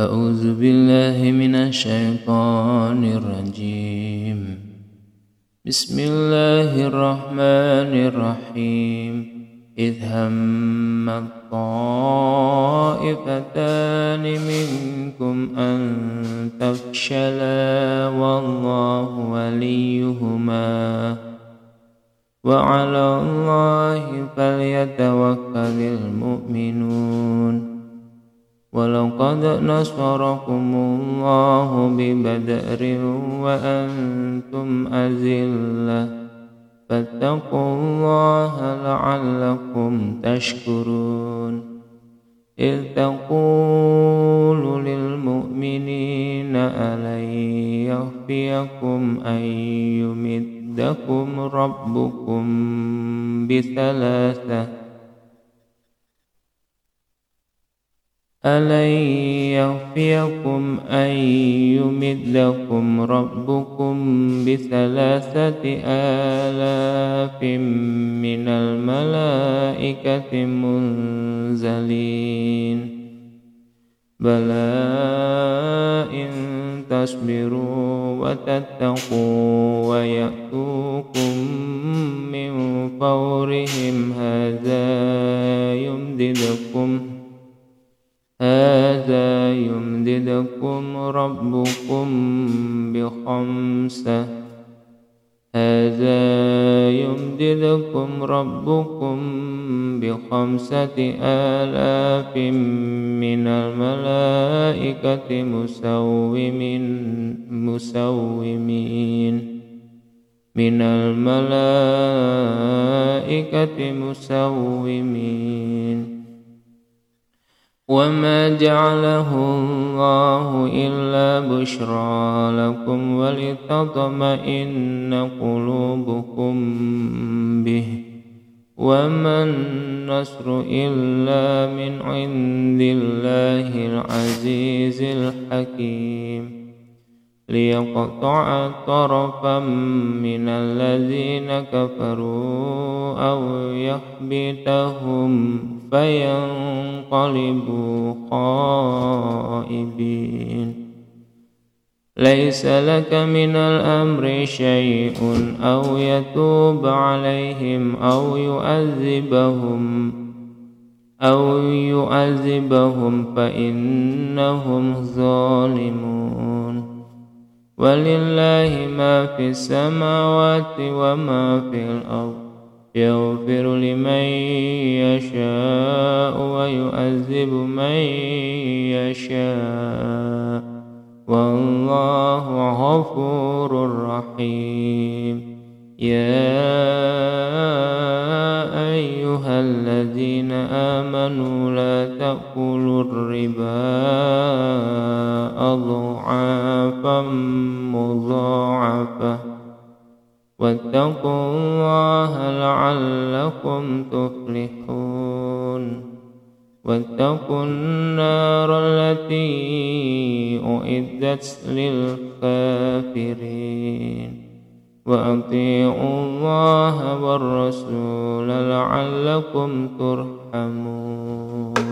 أعوذ بالله من الشيطان الرجيم بسم الله الرحمن الرحيم إذ هم الطائفتان منكم أن تفشلا والله وليهما وعلى الله فليتوكل المؤمنون وَلَقَدْ نَصَرَكُمُ اللَّهُ بِبَدْرٍ وَأَنْتُمْ أَذِلَّةٌ فَاتَّقُوا اللَّهَ لَعَلَّكُمْ تَشْكُرُونَ إِذْ تَقُولُ لِلْمُؤْمِنِينَ أَلَنْ يَكْفِيَكُمْ أَنْ يُمِدَّكُمْ رَبُّكُمْ بِثَلَاثَةٍ أَلَنْ يَكْفِيَكُمْ أَنْ يُمِدَّكُمْ رَبُّكُمْ بِثَلَاثَةِ آلَافٍ مِّنَ الْمَلَائِكَةِ مُنْزَلِينَ بَلَى إِنْ تَصْبِرُوا وَتَتَّقُوا وَيَأْتُوكُمْ مِنْ فَوْرِهِمْ هذا يمددكم ربكم بخمسة آلاف من الملائكة مسومين وَمَا جَعَلَهُ اللَّهُ إِلَّا بُشْرَى لَكُمْ وَلِتَطْمَئِنَّ قُلُوبُكُمْ بِهِ وَمَا النَّصْرُ إِلَّا مِنْ عِنْدِ اللَّهِ الْعَزِيزِ الْحَكِيمِ لِيَقْطَعَ طَرَفًا مِنَ الَّذِينَ كَفَرُوا أَوْ يَحْبِطَهُمْ فينقلبوا خائبين ليس لك من الأمر شيء أو يتوب عليهم أو يعذبهم فإنهم ظالمون ولله ما في السماوات وما في الأرض يغفر لمن يشاء ويعذب من يشاء والله غفور رحيم يا أيها الذين آمنوا لا تأكلوا الربا أضعافا مضاعفة واتقوا الله لعلكم تفلحون واتقوا النار التي أعدت للكافرين وأطيعوا الله والرسول لعلكم ترحمون.